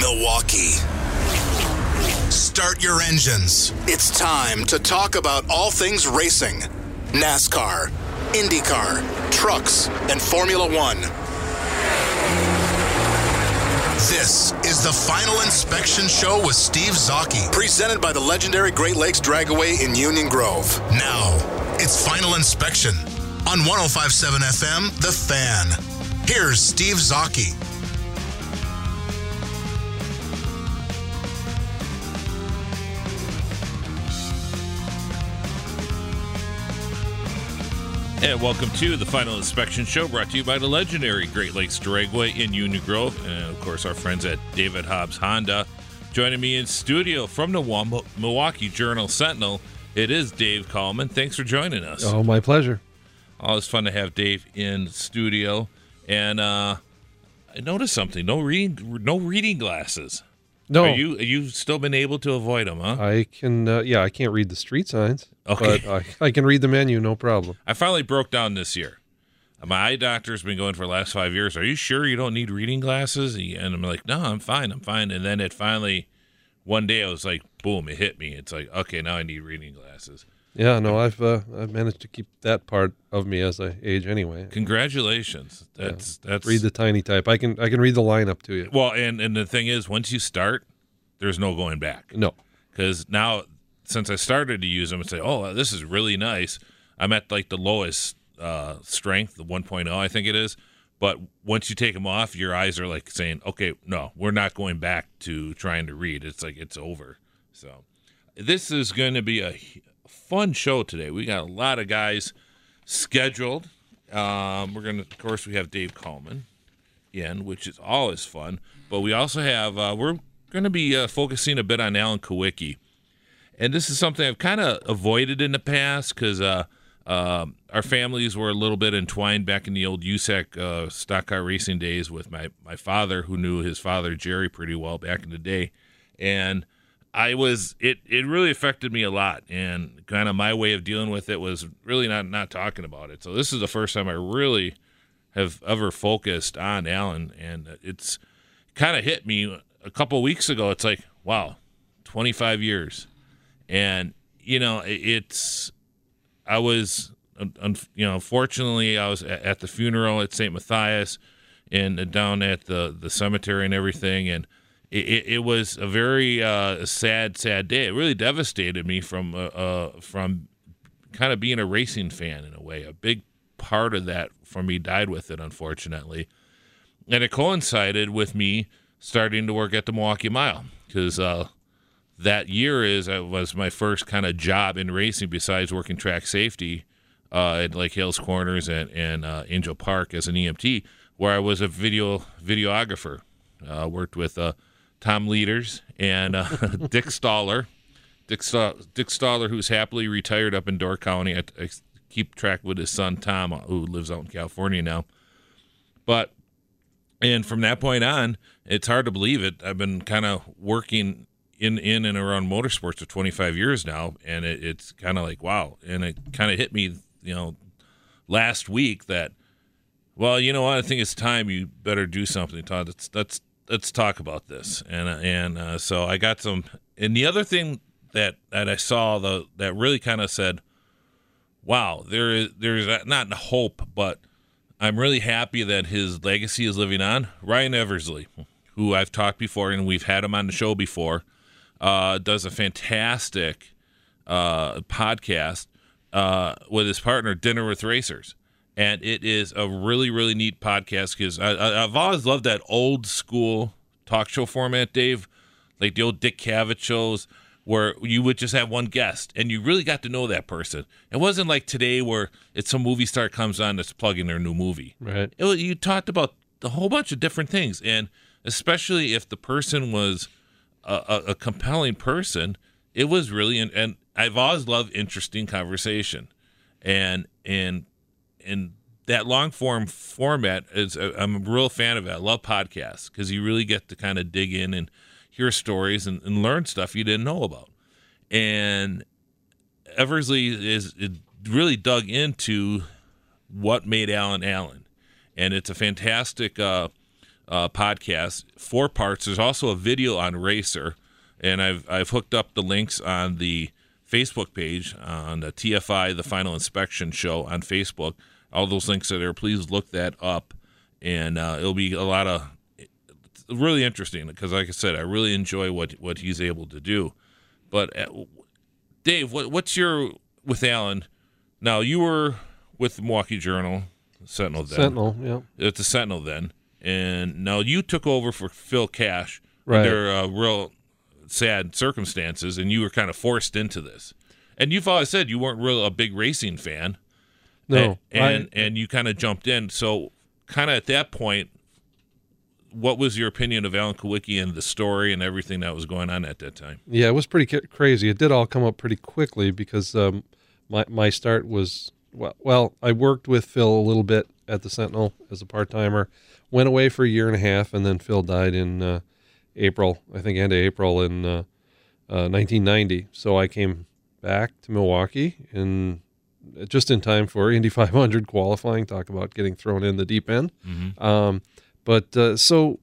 Milwaukee, start your engines. It's time to talk about all things racing. NASCAR, IndyCar, trucks, and Formula One. This is the Final Inspection Show with Steve Zocchi, presented by the legendary Great Lakes Dragway in Union Grove. Now, it's Final Inspection on 105.7 FM, The Fan. Here's Steve Zocchi. And welcome to the Final Inspection Show, brought to you by the legendary Great Lakes Dragway in Union Grove, and of course our friends at David Hobbs Honda. Joining me in studio from the Milwaukee Journal Sentinel, it is Dave Coleman. Thanks for joining us. Oh, my pleasure. Always fun to have Dave in studio. And I noticed something: no reading glasses. No, you've still been able to avoid them, huh? I can, I can't read the street signs, but I can read the menu, no problem. I finally broke down this year. My eye doctor's been going for the last 5 years. Are you sure you don't need reading glasses? And I'm like, no, I'm fine. And then it finally, one day, I was like, boom, it hit me. It's like, okay, now I need reading glasses. Yeah, no, I've managed to keep that part of me as I age anyway. Congratulations. That's read the tiny type. I can read the lineup to you. Well, and the thing is, once you start, there's no going back. No. Because now, since I started to use them and say, oh, this is really nice, I'm at like the lowest strength, the 1.0, I think it is. But once you take them off, your eyes are like saying, okay, no, we're not going back to trying to read. It's like it's over. So this is going to be a fun show today. We got a lot of guys scheduled. We have Dave Coleman in, which is always fun, but we also have we're going to be focusing a bit on Alan Kulwicki, and this is something I've kind of avoided in the past because our families were a little bit entwined back in the old USAC stock car racing days with my father, who knew his father Jerry pretty well back in the day, and it really affected me a lot, and kind of my way of dealing with it was really not talking about it. So this is the first time I really have ever focused on Alan, and it's kind of hit me a couple weeks ago. It's like, wow, 25 years. And, you know, unfortunately I was at the funeral at St. Matthias and down at the cemetery and everything. And it was a very sad day. It really devastated me from kind of being a racing fan in a way. A big part of that for me died with it, unfortunately. And it coincided with me starting to work at the Milwaukee Mile because that year was my first kind of job in racing besides working track safety at like Hales Corners and Angel Park as an EMT, where I was a videographer. Worked with Tom Leaders and Dick Stoller, who's happily retired up in Door County. I keep track with his son, Tom, who lives out in California now. But, and from that point on, it's hard to believe it. I've been kind of working in and around motorsports for 25 years now, and it's kind of like, wow. And it kind of hit me, last week that, well, you know what? I think it's time you better do something, Todd. Let's talk about this. And so I got some. And the other thing that I saw that really kind of said, "Wow, there's not hope, but I'm really happy that his legacy is living on." Ryan Eversley, who I've talked before and we've had him on the show before, does a fantastic podcast with his partner, Dinner with Racers. And it is a really, really neat podcast because I've always loved that old school talk show format, Dave, like the old Dick Cavett shows where you would just have one guest and you really got to know that person. It wasn't like today where it's some movie star comes on that's plugging their new movie. Right. You talked about a whole bunch of different things. And especially if the person was a compelling person, it was really, and I've always loved interesting conversation. And that long form format is, I'm a real fan of it. I love podcasts because you really get to kind of dig in and hear stories and learn stuff you didn't know about. And Eversley is really dug into what made Alan Alan. And it's a fantastic podcast, 4 parts. There's also a video on Racer, and I've hooked up the links on the Facebook page on the TFI, the Final Inspection Show on Facebook. All those links are there. Please look that up, and it'll be a lot of really interesting because, like I said, I really enjoy what he's able to do. But Dave, what's your with Alan? Now you were with the Milwaukee Journal Sentinel then. Sentinel, yeah. It's the Sentinel then, and now you took over for Phil Cash under real sad circumstances, and you were kind of forced into this. And you've always said you weren't really a big racing fan. No, and you kind of jumped in. So, kind of at that point, what was your opinion of Alan Kulwicki and the story and everything that was going on at that time? Yeah, it was pretty crazy. It did all come up pretty quickly because my start was well. I worked with Phil a little bit at the Sentinel as a part timer. Went away for a year and a half, and then Phil died in April, I think, end of April in 1990. So I came back to Milwaukee in. Just in time for Indy 500 qualifying. Talk about getting thrown in the deep end. Mm-hmm. So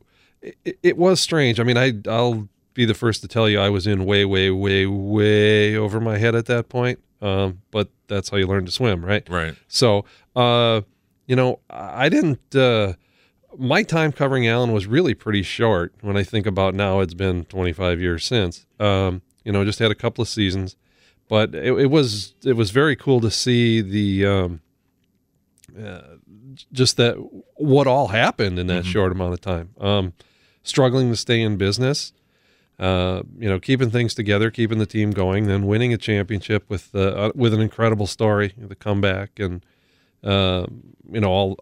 it was strange. I mean, I'll be the first to tell you I was in way over my head at that point. But that's how you learn to swim, right? Right. So, I didn't, my time covering Alan was really pretty short. When I think about now, it's been 25 years since, just had a couple of seasons. But it was very cool to see the just that what all happened in that mm-hmm. short amount of time. Struggling to stay in business, keeping things together, keeping the team going, then winning a championship with an incredible story, the comeback, and all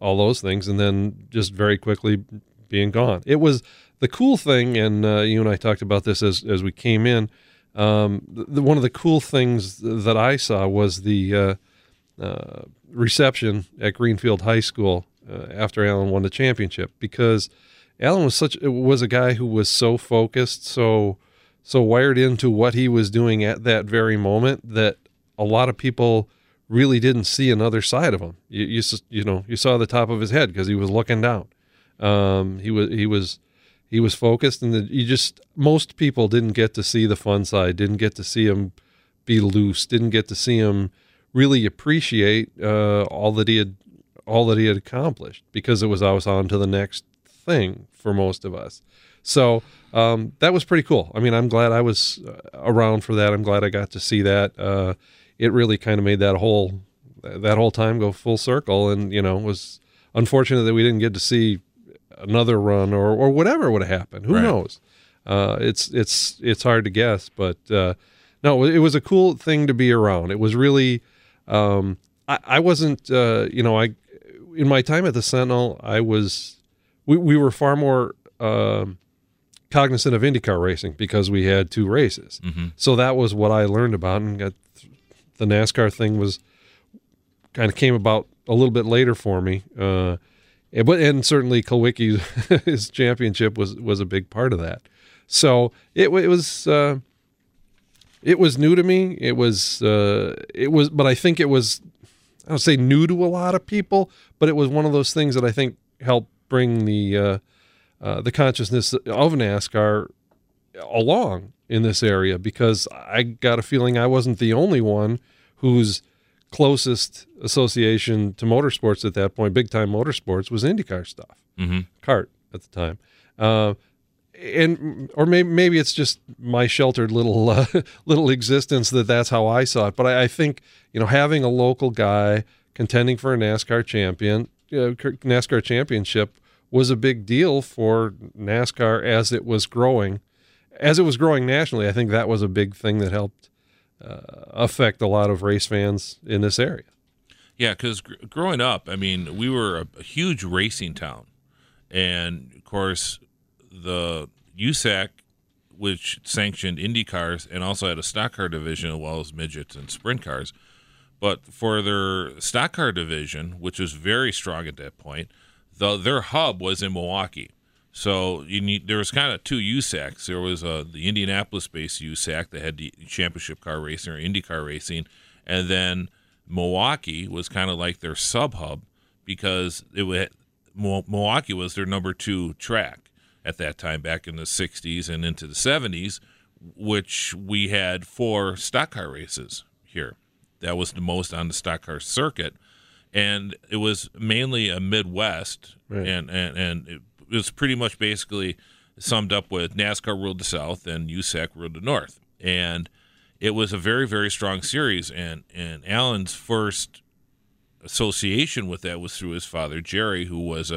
those things, and then just very quickly being gone. It was the cool thing, and you and I talked about this as we came in. One of the cool things that I saw was the reception at Greenfield High School after Alan won the championship, because Alan was a guy who was so focused, so wired into what he was doing at that very moment that a lot of people really didn't see another side of him. You saw the top of his head because he was looking down. He was focused, and most people didn't get to see the fun side, didn't get to see him be loose, didn't get to see him really appreciate all that he had accomplished, because it was always on to the next thing for most of us. So that was pretty cool. I mean, I'm glad I was around for that. I'm glad I got to see that. It really kind of made that whole time go full circle, and it was unfortunate that we didn't get to see another run or whatever would have happened. Who knows? It's hard to guess, but no, it was a cool thing to be around. It was really I wasn't in my time at the Sentinel, we were far more cognizant of IndyCar racing because we had 2 races. Mm-hmm. So that was what I learned about, and the NASCAR thing was kind of came about a little bit later for me. And certainly Kulwicki's his championship was a big part of that. So it was new to me. But I think I don't say new to a lot of people, but it was one of those things that I think helped bring the consciousness of NASCAR along in this area, because I got a feeling I wasn't the only one who's closest association to motorsports at that point, big time motorsports, was IndyCar stuff, mm-hmm. kart at the time, maybe it's just my sheltered little existence that's how I saw it. But I think having a local guy contending for a NASCAR championship was a big deal for NASCAR as it was growing nationally. I think that was a big thing that helped affect a lot of race fans in this area. Yeah, because growing up, I mean, we were a huge racing town, And, of course, the USAC, which sanctioned Indy cars and also had a stock car division as well as midgets and sprint cars. But for their stock car division, which was very strong at that point, their hub was in Milwaukee. So there was kind of two USACs. There was the Indianapolis-based USAC that had the championship car racing or Indy car racing, and then Milwaukee was kind of like their sub-hub because Milwaukee was their number two track at that time back in the 60s and into the 70s, which we had four stock car races here. That was the most on the stock car circuit, and it was mainly a Midwest, right. and it was pretty much basically summed up with NASCAR ruled the South and USAC ruled the North, and it was a very, very strong series, and Alan's first association with that was through his father, Jerry, who was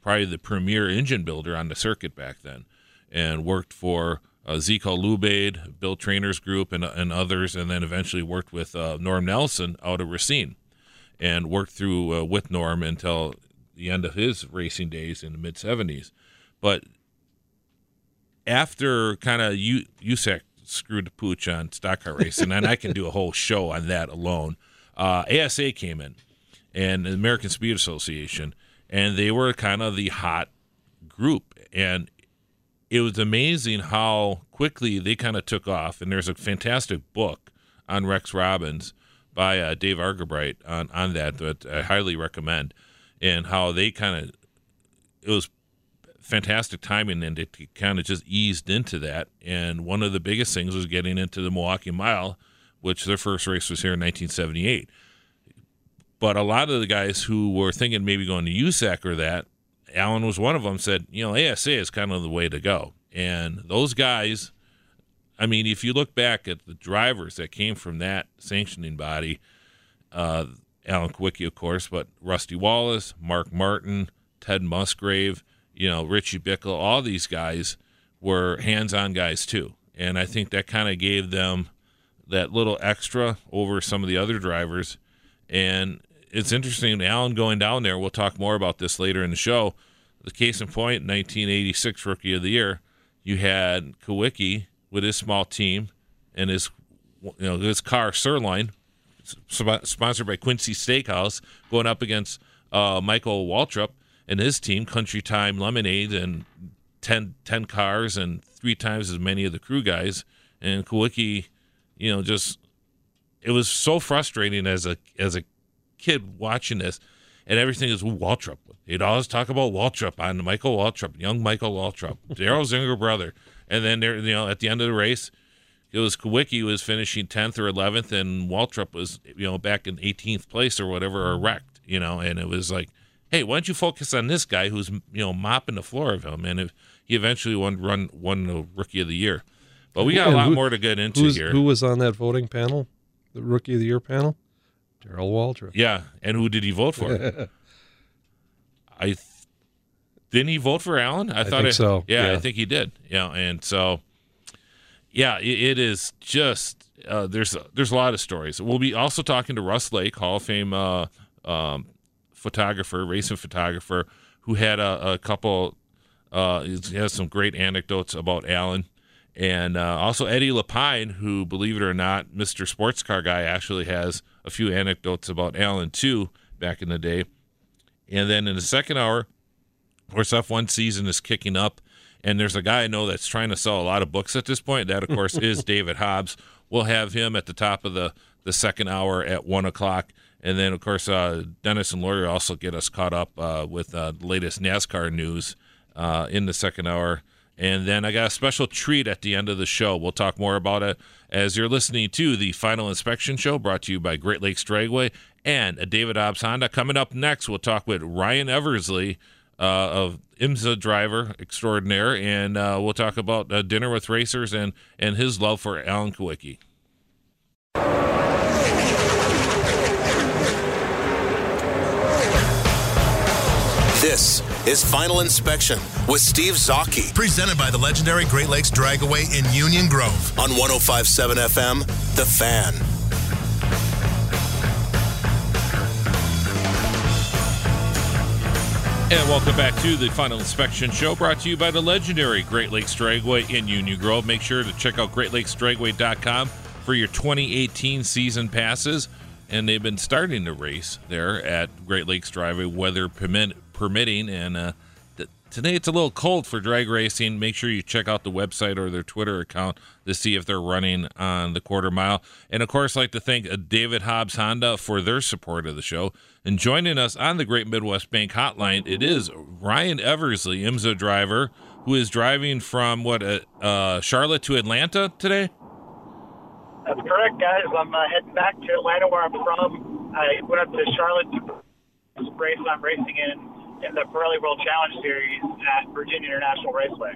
probably the premier engine builder on the circuit back then and worked for Zico Lubade, Bill Trainer's group, and others, and then eventually worked with Norm Nelson out of Racine and worked through with Norm until the end of his racing days in the mid-'70s. But after kind of USAC screwed the pooch on stock car racing, and I can do a whole show on that alone, ASA came in, and the American Speed Association, and they were kind of the hot group, and it was amazing how quickly they kind of took off. And there's a fantastic book on Rex Robbins by Dave Argebright on that I highly recommend, and how they kind of, it was fantastic timing, and it kind of just eased into that. And one of the biggest things was getting into the Milwaukee Mile, which their first race was here in 1978. But a lot of the guys who were thinking maybe going to USAC or that, Alan was one of them, said, ASA is kind of the way to go. And those guys, I mean, if you look back at the drivers that came from that sanctioning body, Alan Kulwicki, of course, but Rusty Wallace, Mark Martin, Ted Musgrave, Richie Bickle, all these guys were hands-on guys too. And I think that kind of gave them that little extra over some of the other drivers. And it's interesting, Alan going down there, we'll talk more about this later in the show. The case in point, 1986 Rookie of the Year, you had Kulwicki with his small team and his his car Sirloin, sponsored by Quincy Steakhouse, going up against Michael Waltrip and his team, Country Time Lemonade, and 10 cars and three times as many of the crew guys. And Kulwicki, it was so frustrating as a kid watching this, and everything is Waltrip. He'd always talk about Waltrip on Michael Waltrip, young Michael Waltrip, Daryl's younger brother. And then there, at the end of the race, it was Kulwicki was finishing 10th or 11th, and Waltrip was back in 18th place or whatever, or wrecked. And it was like, hey, why don't you focus on this guy who's mopping the floor of him? And he eventually won the Rookie of the Year. But we got a lot more to get into here. Who was on that voting panel, the Rookie of the Year panel? Darryl Waltrip. Yeah, and who did he vote for? Didn't he vote for Alan? I thought so. Yeah, I think he did. And so, it is just there's a lot of stories. We'll be also talking to Russ Lake, Hall of Fame photographer, racing photographer, who had a couple. He has some great anecdotes about Alan. And also Eddie Lapine, who, believe it or not, Mr. Sports Car Guy, actually has a few anecdotes about Alan, too, back in the day. And then in the second hour, of course, F1 season is kicking up, and there's a guy I know that's trying to sell a lot of books at this point. That, of course, is David Hobbs. We'll have him at the top of the second hour at 1 o'clock. And then, of course, Dennis and Lawyer also get us caught up with the latest NASCAR news in the second hour. And then I got a special treat at the end of the show. We'll talk more about it as you're listening to the Final Inspection Show, brought to you by Great Lakes Dragway and David Hobbs Honda. Coming up next, we'll talk with Ryan Eversley, of IMSA driver extraordinaire, and we'll talk about Dinner with Racers and his love for Alan Kulwicki. This is Final Inspection with Steve Zocchi. Presented by the legendary Great Lakes Dragway in Union Grove. On 105.7 FM, The Fan. And welcome back to the Final Inspection Show, brought to you by the legendary Great Lakes Dragway in Union Grove. Make sure to check out greatlakesdragway.com for your 2018 season passes. And they've been starting to race there at Great Lakes Dragway, weather permitting. And today it's a little cold for drag racing. Make sure you check out the website or their Twitter account to see if they're running on the quarter mile. And, of course, I'd like to thank David Hobbs Honda for their support of the show. And joining us on the Great Midwest Bank Hotline, it is Ryan Eversley, IMSA driver, who is driving from, Charlotte to Atlanta today? That's correct, guys. I'm heading back to Atlanta, where I'm from. I went up to Charlotte to race. I'm racing in the Pirelli World Challenge Series at Virginia International Raceway.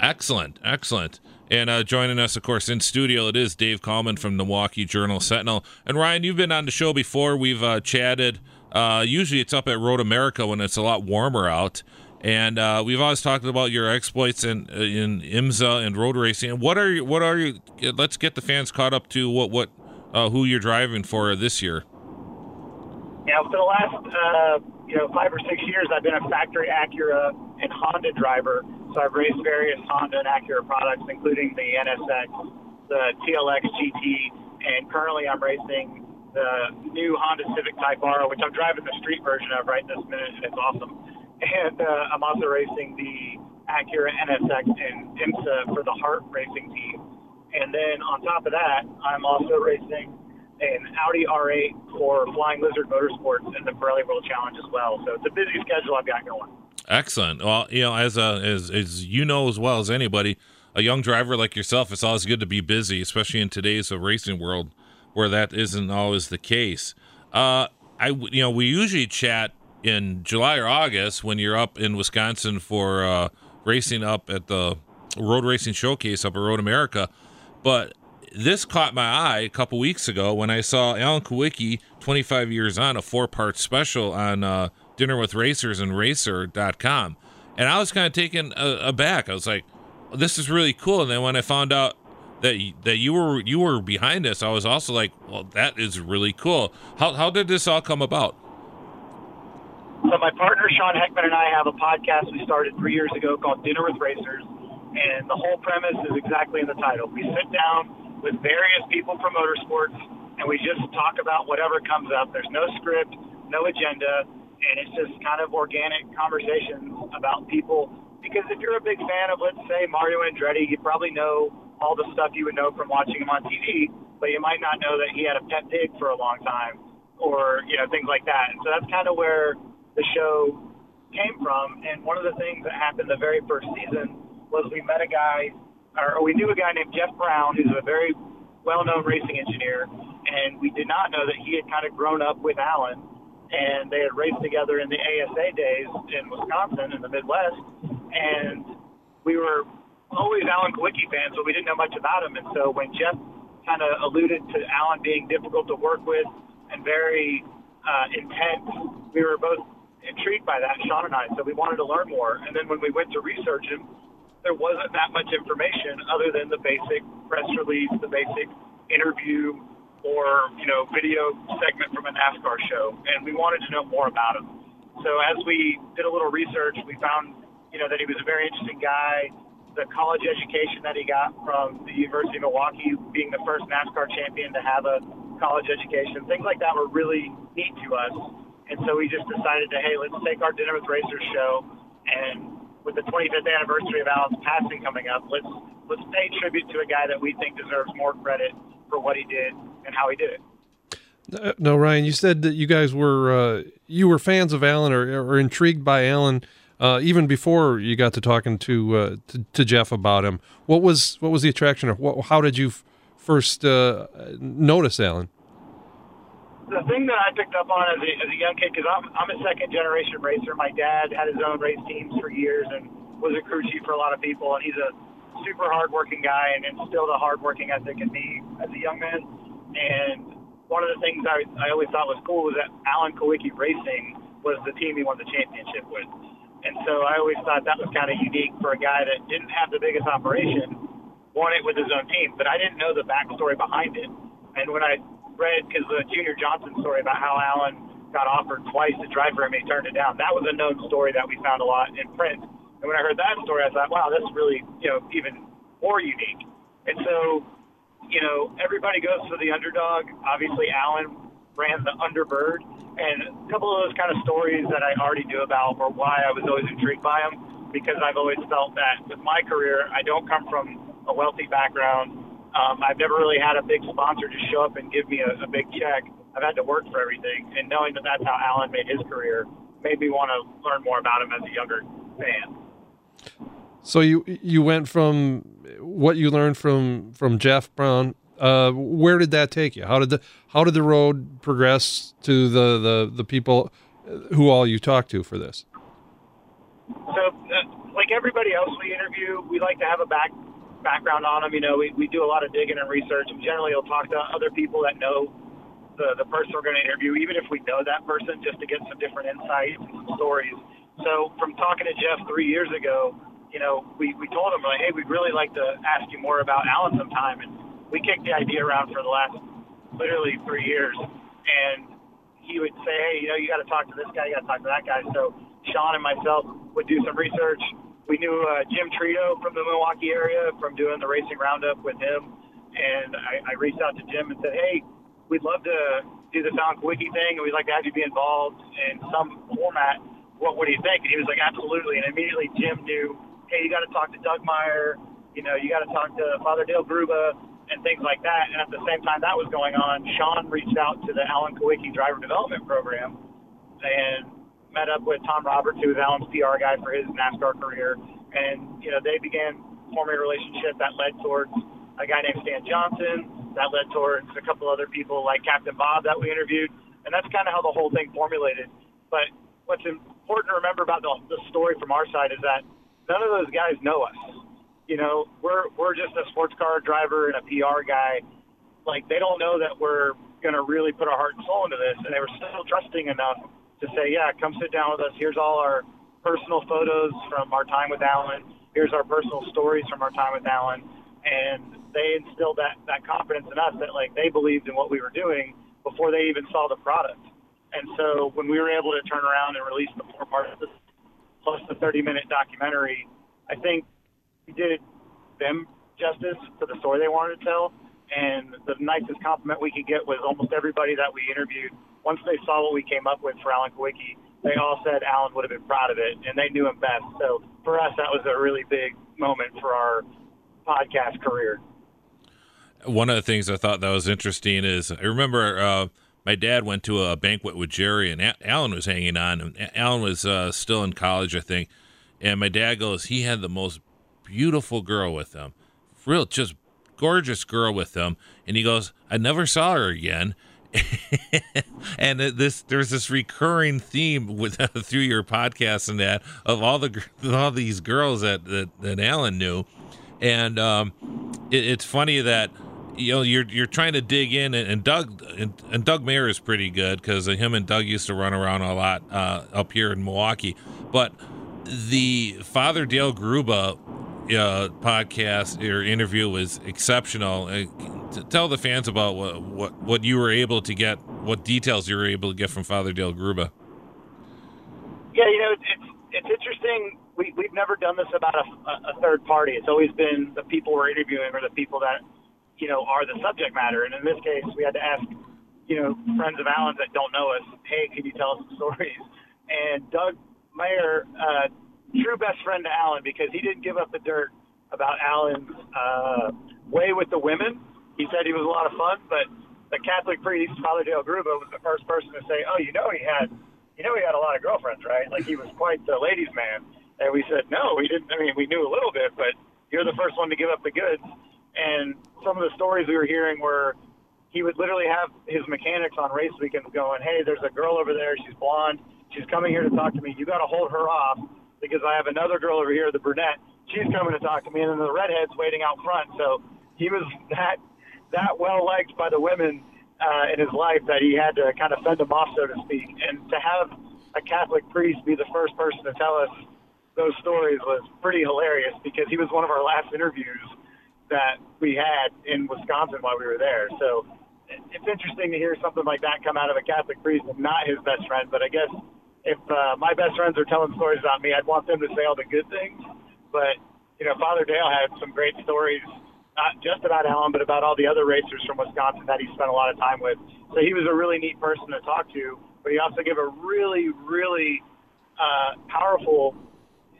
Excellent. And joining us, of course, in studio, it is Dave Coleman from the Milwaukee Journal Sentinel. And Ryan, you've been on the show before. We've chatted. Usually it's up at Road America when it's a lot warmer out. And we've always talked about your exploits in IMSA and road racing. What are you? Let's get the fans caught up to who you're driving for this year. Yeah, for the last 5 or 6 years, I've been a factory Acura and Honda driver. So I've raced various Honda and Acura products, including the NSX, the TLX GT, and currently I'm racing the new Honda Civic Type R, which I'm driving the street version of right this minute, and it's awesome. And I'm also racing the Acura NSX in IMSA for the Hart Racing team. And then on top of that, I'm also racing an Audi R8 for Flying Lizard Motorsports in the Pirelli World Challenge as well. So it's a busy schedule I've got going. Excellent. Well, as you know as well as anybody, a young driver like yourself, it's always good to be busy, especially in today's racing world where that isn't always the case. We usually chat in July or August when you're up in Wisconsin for racing up at the Road Racing Showcase up at Road America. But this caught my eye a couple weeks ago when I saw Alan Kulwicki, 25 years on, a 4-part special on Dinner with Racers and Racer.com. And I was kind of taken aback. I was like, this is really cool. And then when I found out that you were behind us, I was also like, well, that is really cool. How did this all come about? So my partner, Sean Heckman, and I have a podcast we started 3 years ago called Dinner with Racers, and the whole premise is exactly in the title. We sit down with various people from motorsports, and we just talk about whatever comes up. There's no script, no agenda, and it's just kind of organic conversations about people. Because if you're a big fan of, let's say, Mario Andretti, you probably know all the stuff you would know from watching him on TV, but you might not know that he had a pet pig for a long time or, things like that. And so that's kind of where the show came from. And one of the things that happened the very first season was we knew a guy named Jeff Brown, who's a very well-known racing engineer, and we did not know that he had kind of grown up with Alan, and they had raced together in the ASA days in Wisconsin in the Midwest, and we were always Alan Kulwicki fans, but we didn't know much about him. And so when Jeff kind of alluded to Alan being difficult to work with and very intense, we were both intrigued by that, Sean and I, so we wanted to learn more. And then when we went to research him, there wasn't that much information other than the basic press release, the basic interview, or video segment from a NASCAR show, and we wanted to know more about him. So as we did a little research, we found that he was a very interesting guy. The college education that he got from the University of Milwaukee, being the first NASCAR champion to have a college education, things like that were really neat to us. And so we just decided to, hey, let's take our Dinner with Racers show, and with the 25th anniversary of Alan's passing coming up, let's pay tribute to a guy that we think deserves more credit for what he did and how he did it. No, Ryan, you said that you guys were fans of Alan or intrigued by Alan even before you got to talking to Jeff about him. What was the attraction, or how did you first notice Alan? The thing that I picked up on as a young kid, because I'm a second-generation racer. My dad had his own race teams for years and was a crew chief for a lot of people, and he's a super hardworking guy and instilled a hardworking ethic in me as a young man. And one of the things I always thought was cool was that Alan Kulwicki Racing was the team he won the championship with. And so I always thought that was kind of unique for a guy that didn't have the biggest operation, won it with his own team, but I didn't know the backstory behind it. And when I read, because the Junior Johnson story about how Alan got offered twice to drive for him, and he turned it down. That was a known story that we found a lot in print. And when I heard that story, I thought, wow, this is really, you know, even more unique. And so, you know, everybody goes for the underdog. Obviously, Alan ran the underbird. And a couple of those kind of stories that I already knew about were why I was always intrigued by them, because I've always felt that with my career, I don't come from a wealthy background. I've never really had a big sponsor just show up and give me a big check. I've had to work for everything. And knowing that that's how Alan made his career made me want to learn more about him as a younger fan. So you went from what you learned from Jeff Brown. Where did that take you? How did the road progress to the people who all you talked to for this? So, like everybody else we interview, we like to have a background on them. You know, we do a lot of digging and research. And generally, we'll talk to other people that know the person we're going to interview, even if we know that person, just to get some different insights and some stories. So, from talking to Jeff 3 years ago, you know, we told him, like, hey, we'd really like to ask you more about Alan sometime. And we kicked the idea around for the last literally 3 years, and he would say, hey, you know, you got to talk to this guy, you got to talk to that guy. So Sean and myself would do some research. We knew Jim Trito from the Milwaukee area from doing the racing roundup with him, and I reached out to Jim and said, hey, we'd love to do this Alan Kulwicki thing, and we'd like to have you be involved in some format. What do you think? And he was like, absolutely. And immediately Jim knew, hey, you got to talk to Doug Meyer, you know, you got to talk to Father Dale Gruba, and things like that. And at the same time that was going on, Sean reached out to the Alan Kulwicki Driver Development Program and met up with Tom Roberts, who was Alan's PR guy for his NASCAR career. And, you know, they began forming a relationship that led towards a guy named Stan Johnson, that led towards a couple other people like Captain Bob that we interviewed. And that's kind of how the whole thing formulated. But what's important to remember about the story from our side is that none of those guys know us. You know, we're just a sports car driver and a PR guy. Like, they don't know that we're going to really put our heart and soul into this. And they were still trusting enough to say, yeah, come sit down with us. Here's all our personal photos from our time with Alan. Here's our personal stories from our time with Alan. And they instilled that confidence in us that, like, they believed in what we were doing before they even saw the product. And so when we were able to turn around and release the 4-part of this, plus the 30-minute documentary, I think we did them justice for the story they wanted to tell. And the nicest compliment we could get was almost everybody that we interviewed, once they saw what we came up with for Alan Kulwicki, they all said Alan would have been proud of it, and they knew him best. So for us, that was a really big moment for our podcast career. One of the things I thought that was interesting is I remember my dad went to a banquet with Jerry, and Alan was hanging on. And Alan was still in college, I think. And my dad goes, he had the most beautiful girl with him, real just gorgeous girl with him, and he goes, I never saw her again. And there's this recurring theme with through your podcast and that of all these girls that Alan knew. And it's funny that, you know, you're trying to dig in, and Doug Meyer is pretty good because him and Doug used to run around a lot up here in Milwaukee. But the Father Dale Gruba podcast or interview was exceptional. Tell the fans about what you were able to get, what details you were able to get from Father Dale Gruba. Yeah, you know, it's interesting. We've never done this about a third party. It's always been the people we're interviewing or the people that, you know, are the subject matter. And in this case, we had to ask, you know, friends of Alan's that don't know us, hey, can you tell us some stories? And Doug Meyer, true best friend to Alan, because he didn't give up the dirt about Alan's way with the women. He said he was a lot of fun, but the Catholic priest, Father Dale Gruba, was the first person to say, oh, you know he had a lot of girlfriends, right? Like, he was quite the ladies' man. And we said, no, we didn't. I mean, we knew a little bit, but you're the first one to give up the goods. And some of the stories we were hearing were he would literally have his mechanics on race weekends going, hey, there's a girl over there. She's blonde. She's coming here to talk to me. You got to hold her off, because I have another girl over here, the brunette. She's coming to talk to me, and then the redhead's waiting out front. So he was that well-liked by the women in his life that he had to kind of fend them off, so to speak. And to have a Catholic priest be the first person to tell us those stories was pretty hilarious, because he was one of our last interviews that we had in Wisconsin while we were there. So it's interesting to hear something like that come out of a Catholic priest and not his best friend. But I guess if my best friends are telling stories about me, I'd want them to say all the good things. But, you know, Father Dale had some great stories, not just about Alan, but about all the other racers from Wisconsin that he spent a lot of time with. So he was a really neat person to talk to, but he also gave a really, really powerful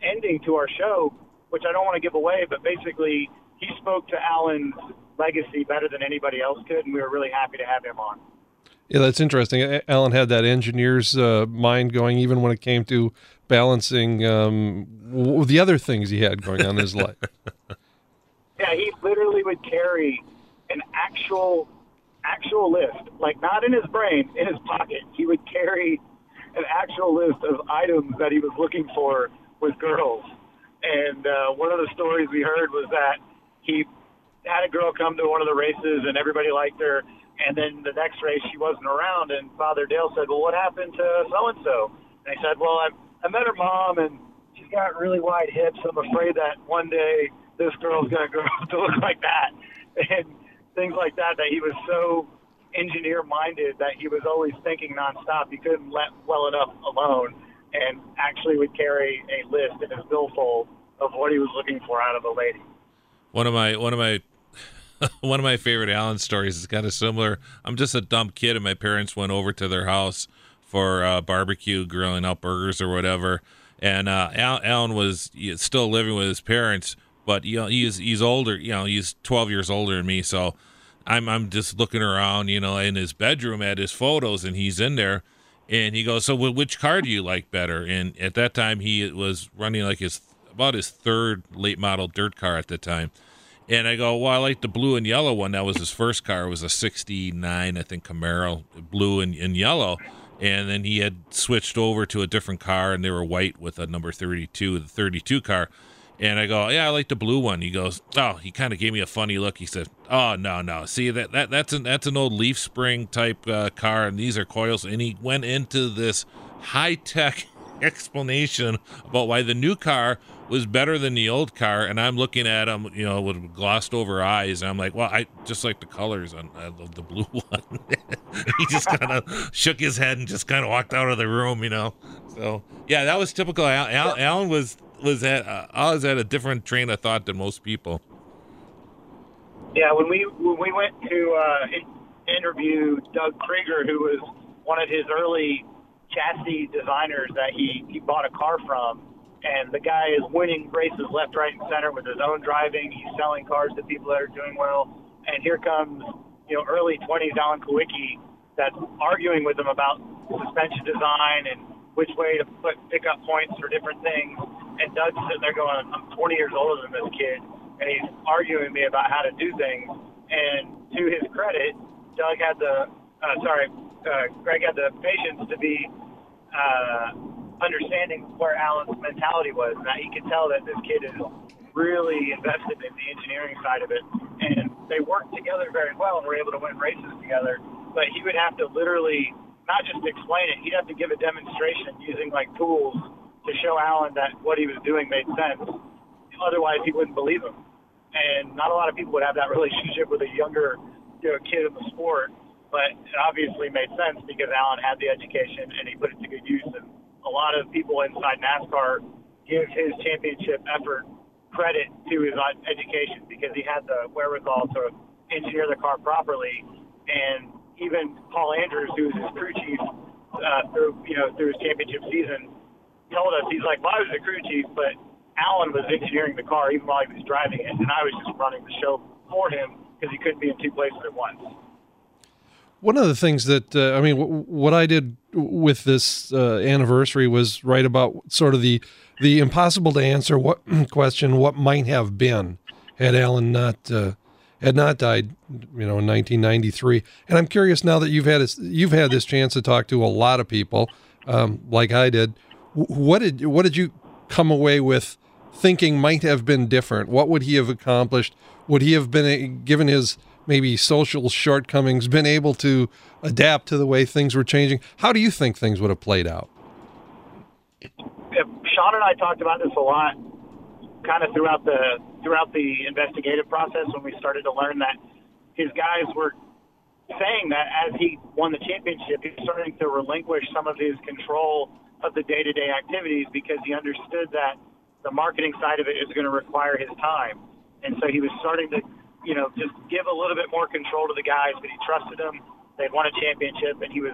ending to our show, which I don't want to give away, but basically he spoke to Alan's legacy better than anybody else could, and we were really happy to have him on. Yeah, that's interesting. Alan had that engineer's mind going, even when it came to balancing the other things he had going on in his life. Yeah, he literally would carry an actual list, like not in his brain, in his pocket. He would carry an actual list of items that he was looking for with girls. And one of the stories we heard was that he had a girl come to one of the races and everybody liked her. And then the next race, she wasn't around. And Father Dale said, well, what happened to so-and-so? And he said, well, I met her mom, and she's got really wide hips. I'm afraid that one day this girl's going to grow up to look like that. And things like that, that he was so engineer-minded that he was always thinking nonstop. He couldn't let well enough alone, and actually would carry a list in his billfold of what he was looking for out of a lady. One of my favorite Alan stories is kind of similar. I'm just a dumb kid, and my parents went over to their house for barbecue, grilling out burgers or whatever. And Alan was still living with his parents, but you know he's older. You know, he's 12 years older than me, so I'm just looking around, you know, in his bedroom at his photos, and he's in there. And he goes, so which car do you like better? And at that time, he was running like about his third late model dirt car at the time. And I go, well, I like the blue and yellow one. That was his first car. It was a 69, I think, Camaro, blue and yellow. And then he had switched over to a different car, and they were white with a number 32, the 32 car. And I go, yeah, I like the blue one. He goes, oh, he kind of gave me a funny look. He said, oh, no. See, that's an old leaf spring type car, and these are coils. And he went into this high-tech explanation about why the new car was better than the old car. And I'm looking at him, you know, with glossed-over eyes. And I'm like, well, I just like the colors. I love the blue one. He just kind of shook his head and just kind of walked out of the room, you know. So, yeah, that was typical. Alan was at a different train of thought than most people. Yeah, when we went to interview Doug Krieger, who was one of his early chassis designers that he bought a car from, and the guy is winning races left, right, and center with his own driving. He's selling cars to people that are doing well, and here comes, you know, early 20s Alan Kulwicki that's arguing with him about suspension design and which way to pick up points for different things. And Doug's sitting there going, I'm 20 years older than this kid, and he's arguing with me about how to do things. And to his credit, Greg had the patience to be understanding where Alan's mentality was. Now, he could tell that this kid is really invested in the engineering side of it. And they worked together very well and were able to win races together. But he would have to literally not just explain it, he'd have to give a demonstration using, like, tools to show Alan that what he was doing made sense. Otherwise, he wouldn't believe him. And not a lot of people would have that relationship with a younger, you know, kid in the sport. But it obviously made sense because Alan had the education and he put it to good use. And a lot of people inside NASCAR give his championship effort credit to his education because he had the wherewithal to engineer the car properly. And even Paul Andrews, who was his crew chief through his championship season, told us, he's like, well, I was the crew chief, but Alan was engineering the car even while he was driving it, and I was just running the show for him because he couldn't be in two places at once. One of the things that, what I did with this anniversary was write about sort of the impossible to answer what question, what might have been had Alan had not died, you know, in 1993. And I'm curious now that you've had this chance to talk to a lot of people like I did. What did you come away with thinking might have been different? What would he have accomplished? Would he have been, given his maybe social shortcomings, been able to adapt to the way things were changing? How do you think things would have played out? Sean and I talked about this a lot, kind of throughout the investigative process when we started to learn that his guys were saying that as he won the championship, he's starting to relinquish some of his control of the day-to-day activities because he understood that the marketing side of it is going to require his time. And so he was starting to, you know, just give a little bit more control to the guys, but he trusted them. They'd won a championship, and he was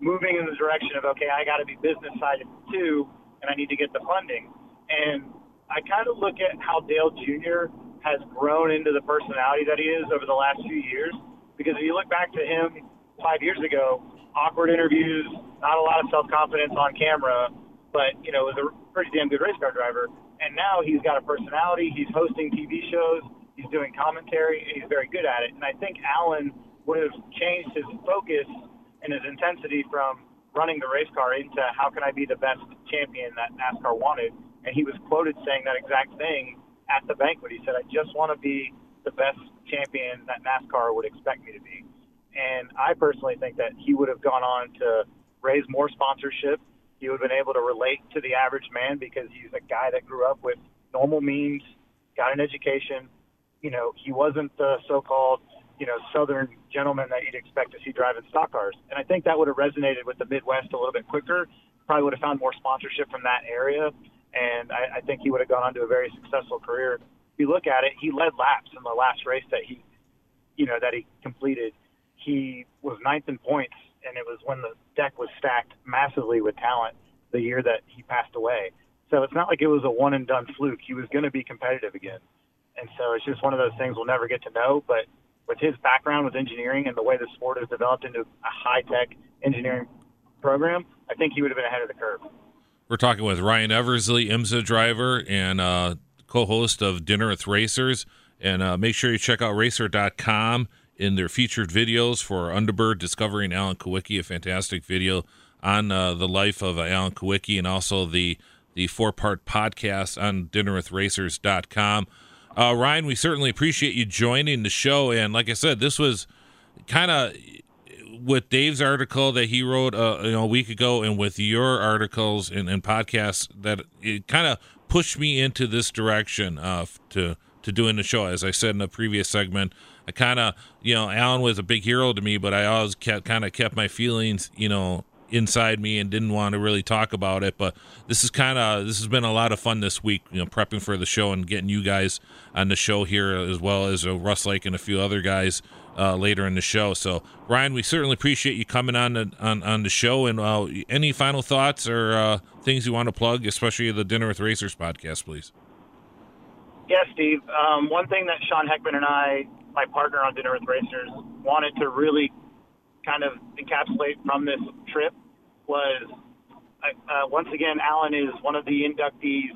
moving in the direction of, okay, I got to be business-sided too, and I need to get the funding. And I kind of look at how Dale Jr. has grown into the personality that he is over the last few years, because if you look back to him 5 years ago, awkward interviews, not a lot of self-confidence on camera, but, you know, was a pretty damn good race car driver. And now he's got a personality. He's hosting TV shows. He's doing commentary, and he's very good at it. And I think Alan would have changed his focus and his intensity from running the race car into how can I be the best champion that NASCAR wanted. And he was quoted saying that exact thing at the banquet. He said, I just want to be the best champion that NASCAR would expect me to be. And I personally think that he would have gone on to raise more sponsorship. He would have been able to relate to the average man because he's a guy that grew up with normal means, got an education. You know, he wasn't the so-called, you know, Southern gentleman that you'd expect to see driving stock cars. And I think that would have resonated with the Midwest a little bit quicker. Probably would have found more sponsorship from that area. And I think he would have gone on to a very successful career. If you look at it, he led laps in the last race that he, you know, that he completed. He was ninth in points, and it was when the deck was stacked massively with talent the year that he passed away. So it's not like it was a one-and-done fluke. He was going to be competitive again. And so it's just one of those things we'll never get to know. But with his background with engineering and the way the sport has developed into a high-tech engineering program, I think he would have been ahead of the curve. We're talking with Ryan Eversley, IMSA driver and co-host of Dinner with Racers. And make sure you check out racer.com in their featured videos for Underbird Discovering Alan Kulwicki, a fantastic video on the life of Alan Kulwicki, and also the four-part podcast on dinnerwithracers.com. Ryan, we certainly appreciate you joining the show. And like I said, this was kind of – with Dave's article that he wrote a week ago, and with your articles and podcasts, that it kind of pushed me into this direction to doing the show. As I said in a previous segment, I kind of, you know, Alan was a big hero to me, but I always kept my feelings, you know, inside me and didn't want to really talk about it. But this has been a lot of fun this week, you know, prepping for the show and getting you guys on the show here, as well as Russ Lake and a few other guys later in the show. So Ryan, we certainly appreciate you coming on the show. And any final thoughts or things you want to plug, especially the Dinner with Racers podcast, please? Yes, Steve. One thing that Sean Heckman and I, my partner on Dinner with Racers, wanted to really kind of encapsulate from this trip was, once again, Alan is one of the inductees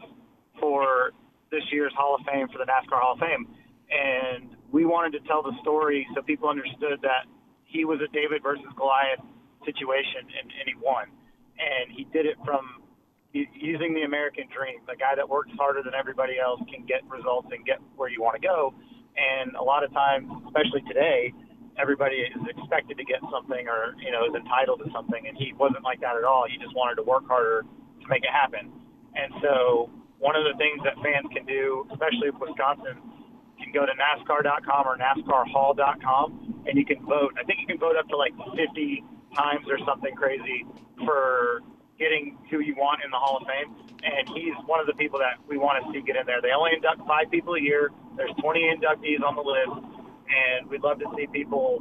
for this year's Hall of Fame, for the NASCAR Hall of Fame. And we wanted to tell the story so people understood that he was a David versus Goliath situation, and he won. And he did it from using the American dream. The guy that works harder than everybody else can get results and get where you want to go. And a lot of times, especially today, everybody is expected to get something or, you know, is entitled to something. And he wasn't like that at all. He just wanted to work harder to make it happen. And so one of the things that fans can do, especially with Wisconsin, you can go to NASCAR.com or NASCARHall.com, and you can vote. I think you can vote up to like 50 times or something crazy for getting who you want in the Hall of Fame. And he's one of the people that we want to see get in there. They only induct 5 people a year. There's 20 inductees on the list, and we'd love to see people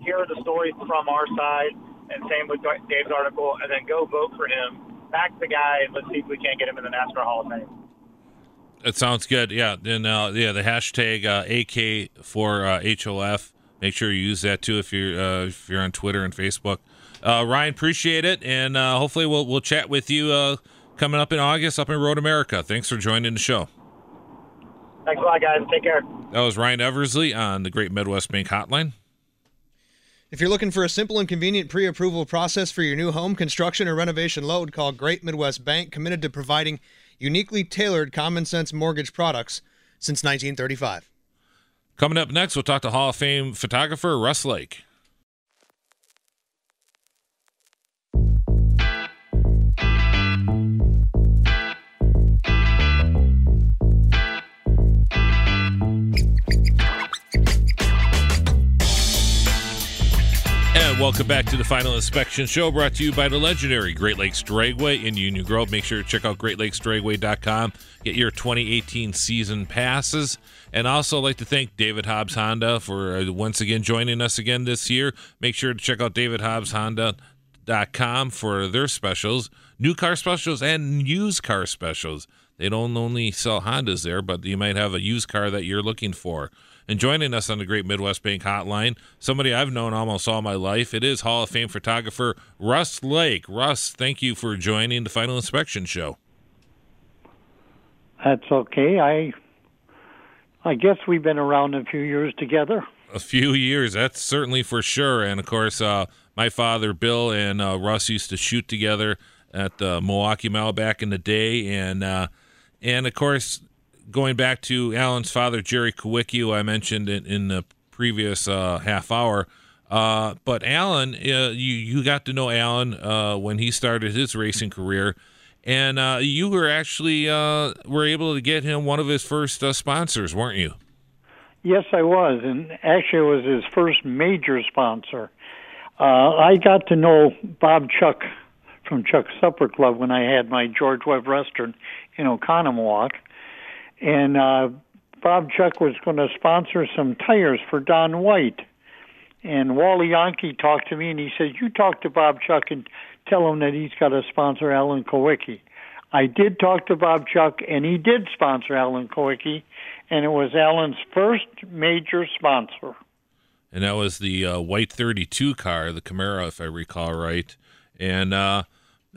hear the story from our side, and same with Dave's article, and then go vote for him, back the guy, and let's see if we can't get him in the NASCAR Hall of Fame. It sounds good. Yeah. Then, the hashtag AK4HOF. Make sure you use that too if you're on Twitter and Facebook. Ryan, appreciate it, and hopefully we'll chat with you coming up in August up in Road America. Thanks for joining the show. Thanks a lot, guys. Take care. That was Ryan Eversley on the Great Midwest Bank Hotline. If you're looking for a simple and convenient pre-approval process for your new home, construction, or renovation load, call Great Midwest Bank, committed to providing uniquely tailored common sense mortgage products since 1935. Coming up next, we'll talk to Hall of Fame photographer Russ Lake. Welcome back to the Final Inspection Show, brought to you by the legendary Great Lakes Dragway in Union Grove. Make sure to check out greatlakesdragway.com. Get your 2018 season passes. And also, I'd like to thank David Hobbs Honda for once again joining us again this year. Make sure to check out davidhobbshonda.com for their specials, new car specials and used car specials. They don't only sell Hondas there, but you might have a used car that you're looking for. And joining us on the Great Midwest Bank Hotline, somebody I've known almost all my life, it is Hall of Fame photographer Russ Lake. Russ, thank you for joining the Final Inspection Show. That's okay. I guess we've been around a few years together. A few years, that's certainly for sure. And, of course, my father, Bill, and Russ used to shoot together at the Milwaukee Mile back in the day. And of course, going back to Alan's father, Jerry Kulwicki, who I mentioned in the previous half hour. But Alan, you got to know Alan when he started his racing career. And you were actually were able to get him one of his first sponsors, weren't you? Yes, I was. And actually, it was his first major sponsor. I got to know Bob Chuck from Chuck's Supper Club when I had my George Webb Western in Oconomowoc. And Bob Chuck was going to sponsor some tires for Don White. And Wally Yonke talked to me, and he said, you talk to Bob Chuck and tell him that he's got to sponsor Alan Kulwicki. I did talk to Bob Chuck, and he did sponsor Alan Kulwicki, and it was Alan's first major sponsor. And that was the White 32 car, the Camaro, if I recall right. And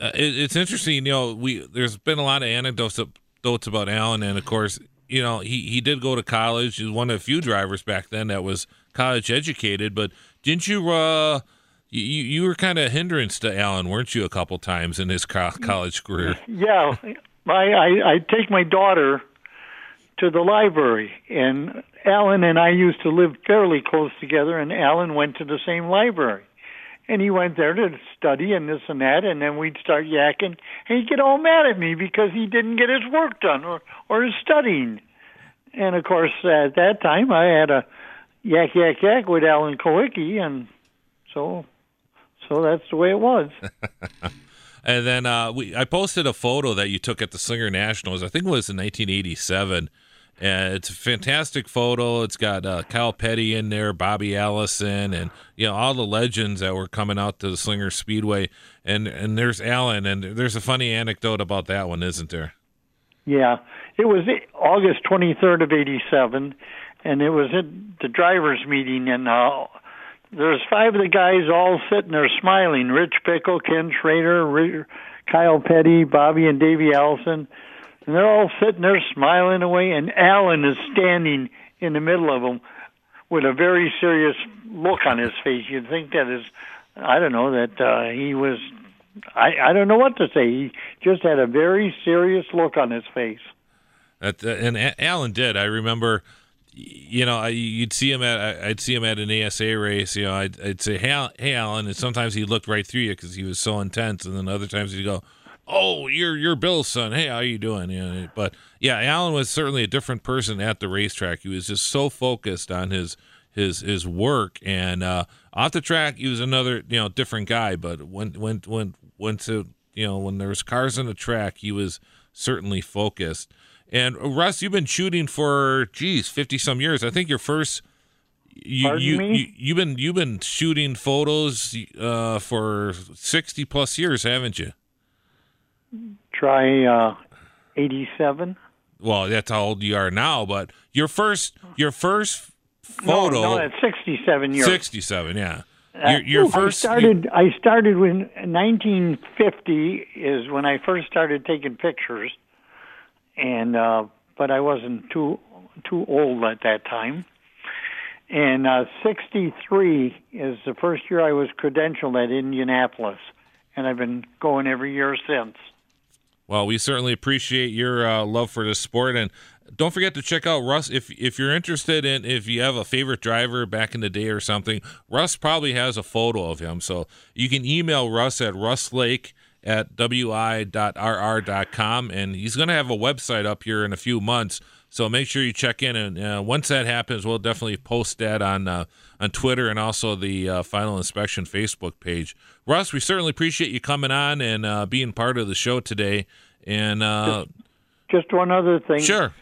it's interesting, you know, there's been a lot of anecdotes about Alan, and of course, you know, he did go to college. He was one of the few drivers back then that was college educated. But didn't you? You were kind of a hindrance to Alan, weren't you? A couple times in his college career. Yeah, I take my daughter to the library, and Alan and I used to live fairly close together, and Alan went to the same library. And he went there to study and this and that, and then we'd start yakking. And he'd get all mad at me because he didn't get his work done or his studying. And, of course, at that time, I had a yak with Alan Kulwicki, and so that's the way it was. And then I posted a photo that you took at the Slinger Nationals. I think it was in 1987. And it's a fantastic photo. It's got Kyle Petty in there, Bobby Allison, and you know all the legends that were coming out to the Slinger Speedway. And there's Alan, and there's a funny anecdote about that one, isn't there? Yeah. It was August 23rd of 87, and it was at the drivers' meeting, and there's five of the guys all sitting there smiling, Rich Pickle, Ken Schrader, Kyle Petty, Bobby and Davey Allison. And they're all sitting there smiling away, and Alan is standing in the middle of them with a very serious look on his face. You'd think that is, I don't know, that he was, I don't know what to say. He just had a very serious look on his face. And Alan did. I remember, you know, I'd see him at an ASA race. You know, I'd say, hey, Alan, and sometimes he looked right through you because he was so intense, and then other times he'd go, oh, you're Bill's son. Hey, how you doing? You know, but yeah, Alan was certainly a different person at the racetrack. He was just so focused on his work, and off the track he was another, you know, different guy. But when there was cars on the track, he was certainly focused. And Russ, you've been shooting for 50 some years. I think your first. You've been shooting photos for 60 plus years, haven't you? Try 87. Well, that's how old you are now, but your first photo. No, that's 67 years. 67, yeah. Your first. I started when 1950 is when I first started taking pictures, and but I wasn't too old at that time. And 63 is the first year I was credentialed at Indianapolis, and I've been going every year since. Well, we certainly appreciate your love for this sport, and don't forget to check out Russ if you're interested in if you have a favorite driver back in the day or something. Russ probably has a photo of him, so you can email Russ at russlake@wi.rr.com, and he's going to have a website up here in a few months, So make sure you check in, and once that happens, we'll definitely post that on Twitter and also the Final Inspection Facebook page. Russ, we certainly appreciate you coming on and being part of the show today. And just one other thing. Sure.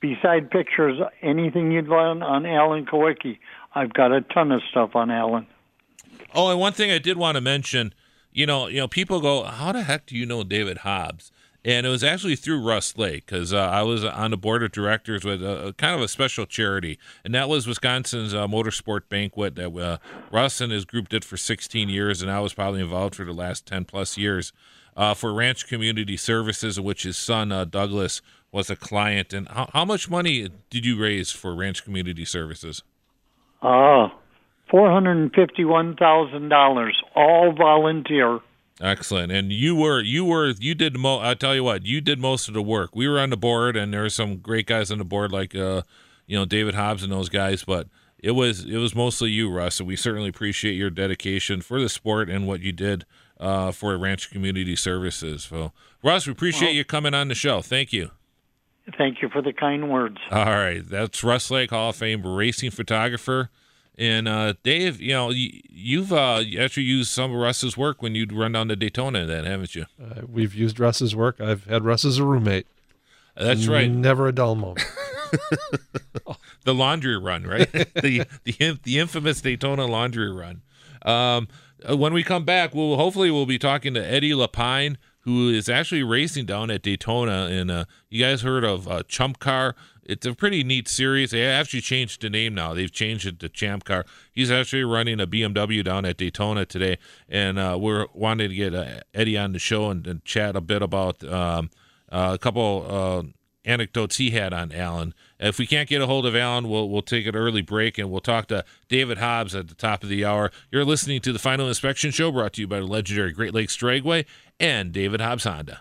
Beside pictures, anything you'd learn on Alan Kulwicki, I've got a ton of stuff on Alan. Oh, and one thing I did want to mention, you know, people go, how the heck do you know David Hobbs? And it was actually through Russ Lake, because I was on the board of directors with a kind of a special charity, and that was Wisconsin's Motorsport Banquet that Russ and his group did for 16 years, and I was probably involved for the last 10-plus years for Ranch Community Services, which his son, Douglas, was a client. And how much money did you raise for Ranch Community Services? $451,000, all volunteer. Excellent. And I'll tell you what, you did most of the work. We were on the board, and there were some great guys on the board like, David Hobbs and those guys, but it was mostly you, Russ, and we certainly appreciate your dedication for the sport and what you did for Ranch Community Services. So, Russ, we appreciate you coming on the show. Thank you. Thank you for the kind words. All right. That's Russ Lake, Hall of Fame racing photographer. And Dave, you've actually used some of Russ's work when you'd run down to Daytona, then, haven't you? We've used Russ's work. I've had Russ as a roommate. That's right. Never a dull moment. The laundry run, right? the infamous Daytona laundry run. When we come back, we'll be talking to Eddie Lapine, who is actually racing down at Daytona. And you guys heard of Chump Car? It's a pretty neat series. They actually changed the name now. They've changed it to Champ Car. He's actually running a BMW down at Daytona today, and we're wanting to get Eddie on the show and chat a bit about a couple anecdotes he had on Alan. If we can't get a hold of Alan, we'll take an early break, and we'll talk to David Hobbs at the top of the hour. You're listening to the Final Inspection Show, brought to you by the legendary Great Lakes Dragway and David Hobbs Honda.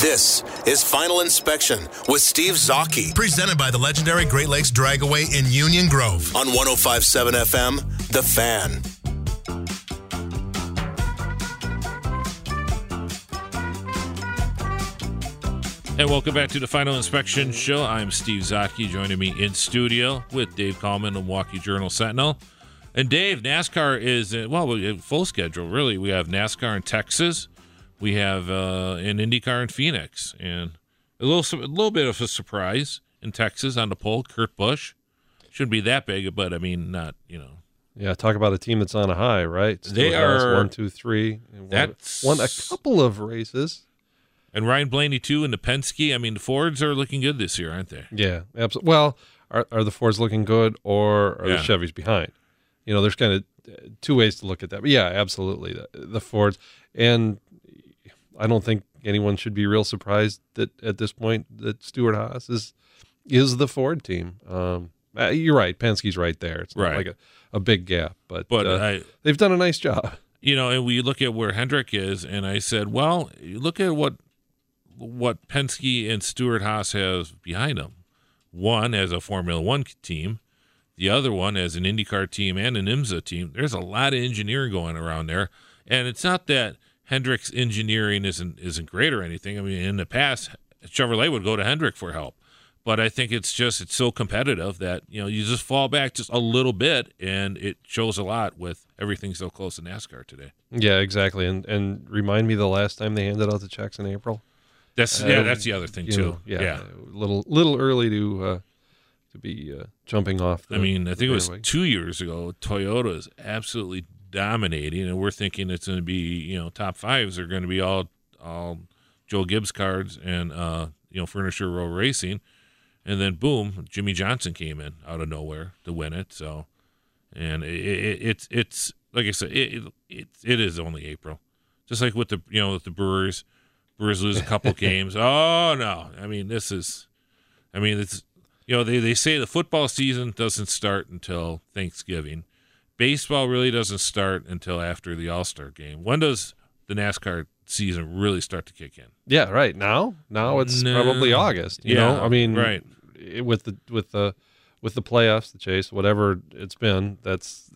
This is Final Inspection with Steve Zocchi. Presented by the legendary Great Lakes Dragway in Union Grove. On 105.7 FM, The Fan. And welcome back to the Final Inspection Show. I'm Steve Zocchi. Joining me in studio with Dave Coleman, the Milwaukee Journal Sentinel. And Dave, NASCAR is, full schedule, really. We have NASCAR in Texas. We have an IndyCar in Phoenix, and a little bit of a surprise in Texas on the pole, Kurt Busch. Shouldn't be that big, but I mean, not. Yeah, talk about a team that's on a high, right? They are 1, 2, 3. Won a couple of races, and Ryan Blaney too in the Penske. I mean, the Fords are looking good this year, aren't they? Yeah, absolutely. Well, are the Fords looking good, or are the Chevys behind? There's kind of two ways to look at that. But yeah, absolutely, the Fords and. I don't think anyone should be real surprised that at this point that Stuart Haas is the Ford team. You're right. Penske's right there. It's not like a big gap, but they've done a nice job. And we look at where Hendrick is, and I said, well, look at what Penske and Stuart Haas have behind them. One as a Formula One team, the other one as an IndyCar team and an IMSA team. There's a lot of engineering going around there, and it's not that Hendrick's engineering isn't great or anything. I mean, in the past, Chevrolet would go to Hendrick for help, but I think it's so competitive that you just fall back just a little bit, and it shows a lot with everything so close to NASCAR today. Yeah, exactly. And remind me the last time they handed out the checks in April. That's the other thing too. A little early to be jumping off. I think it was 2 years ago. Toyota is absolutely dominating, and we're thinking it's going to be top fives are going to be all Joe Gibbs cards and Furniture Row Racing, and then boom, Jimmy Johnson came in out of nowhere to win it. So, and it's like I said, it is only April, just like with the the Brewers lose a couple games. Oh no, it's they say the football season doesn't start until Thanksgiving. Baseball really doesn't start until after the All-Star game. When does the NASCAR season really start to kick in? Yeah, right. Now it's probably August. Right. With the playoffs, the chase, whatever it's been, that's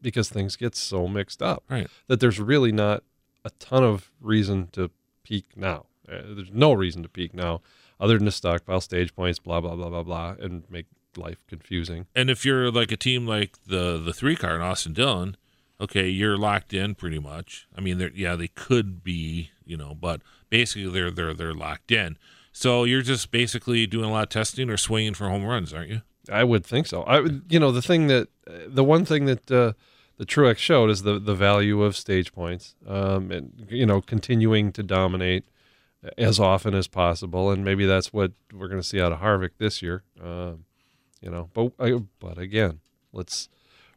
because things get so mixed up. Right. That there's really not a ton of reason to peak now. There's no reason to peak now other than to stockpile stage points, blah, blah, blah, blah, blah, and make life confusing. And if you're like a team like the three car in Austin Dillon, okay, you're locked in pretty much. I mean, yeah, they could be, you know, but basically they're locked in. So you're just basically doing a lot of testing or swinging for home runs, aren't you? I would think so. I would, you know, the one thing that the Truex showed is the value of stage points, and you know, continuing to dominate as often as possible, and maybe that's what we're going to see out of Harvick this year. You know, but again,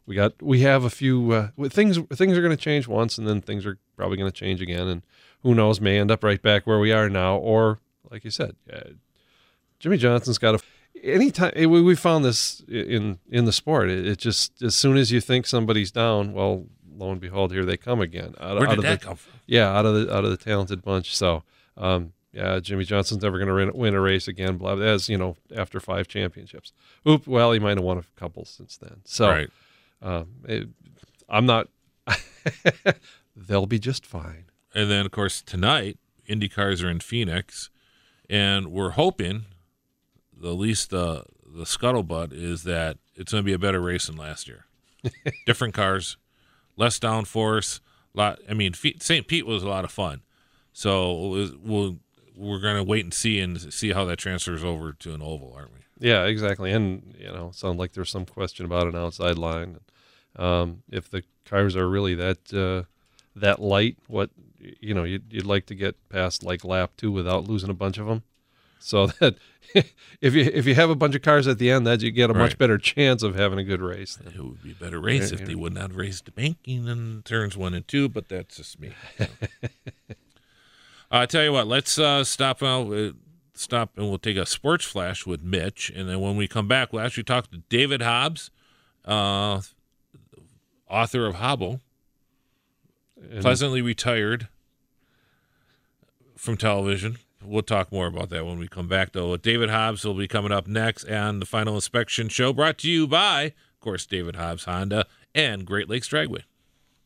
we have a few things are going to change once, and then things are probably going to change again, and who knows, may end up right back where we are now, or like you said, Jimmy Johnson's got to. Anytime we found this in the sport, it just as soon as you think somebody's down, well, lo and behold, here they come again. Where did that come from? Yeah, out of the talented bunch. So, yeah, Jimmy Johnson's never going to win a race again. Blah, as you know, after 5 championships. Oop. Well, he might have won a couple since then. So, right. I'm not. They'll be just fine. And then, of course, tonight, IndyCars are in Phoenix, and we're hoping. At least the scuttlebutt is that it's going to be a better race than last year. Different cars, less downforce. St. Pete was a lot of fun. So we're going to wait and see how that transfers over to an oval, aren't we? Yeah, exactly. And, you know, it sounded like there's some question about an outside line. If the cars are really that light, what, you know, you'd like to get past like lap 2 without losing a bunch of them. So that if you have a bunch of cars at the end, that you get a much better chance of having a good race. Then. It would be a better race if they would not raise the banking in turns 1 and 2, but that's just me. So. I tell you what, let's stop and we'll take a sports flash with Mitch, and then when we come back, we'll actually talk to David Hobbs, author of Hobble, pleasantly retired from television. We'll talk more about that when we come back, though. David Hobbs will be coming up next on the Final Inspection Show, brought to you by, of course, David Hobbs Honda and Great Lakes Dragway.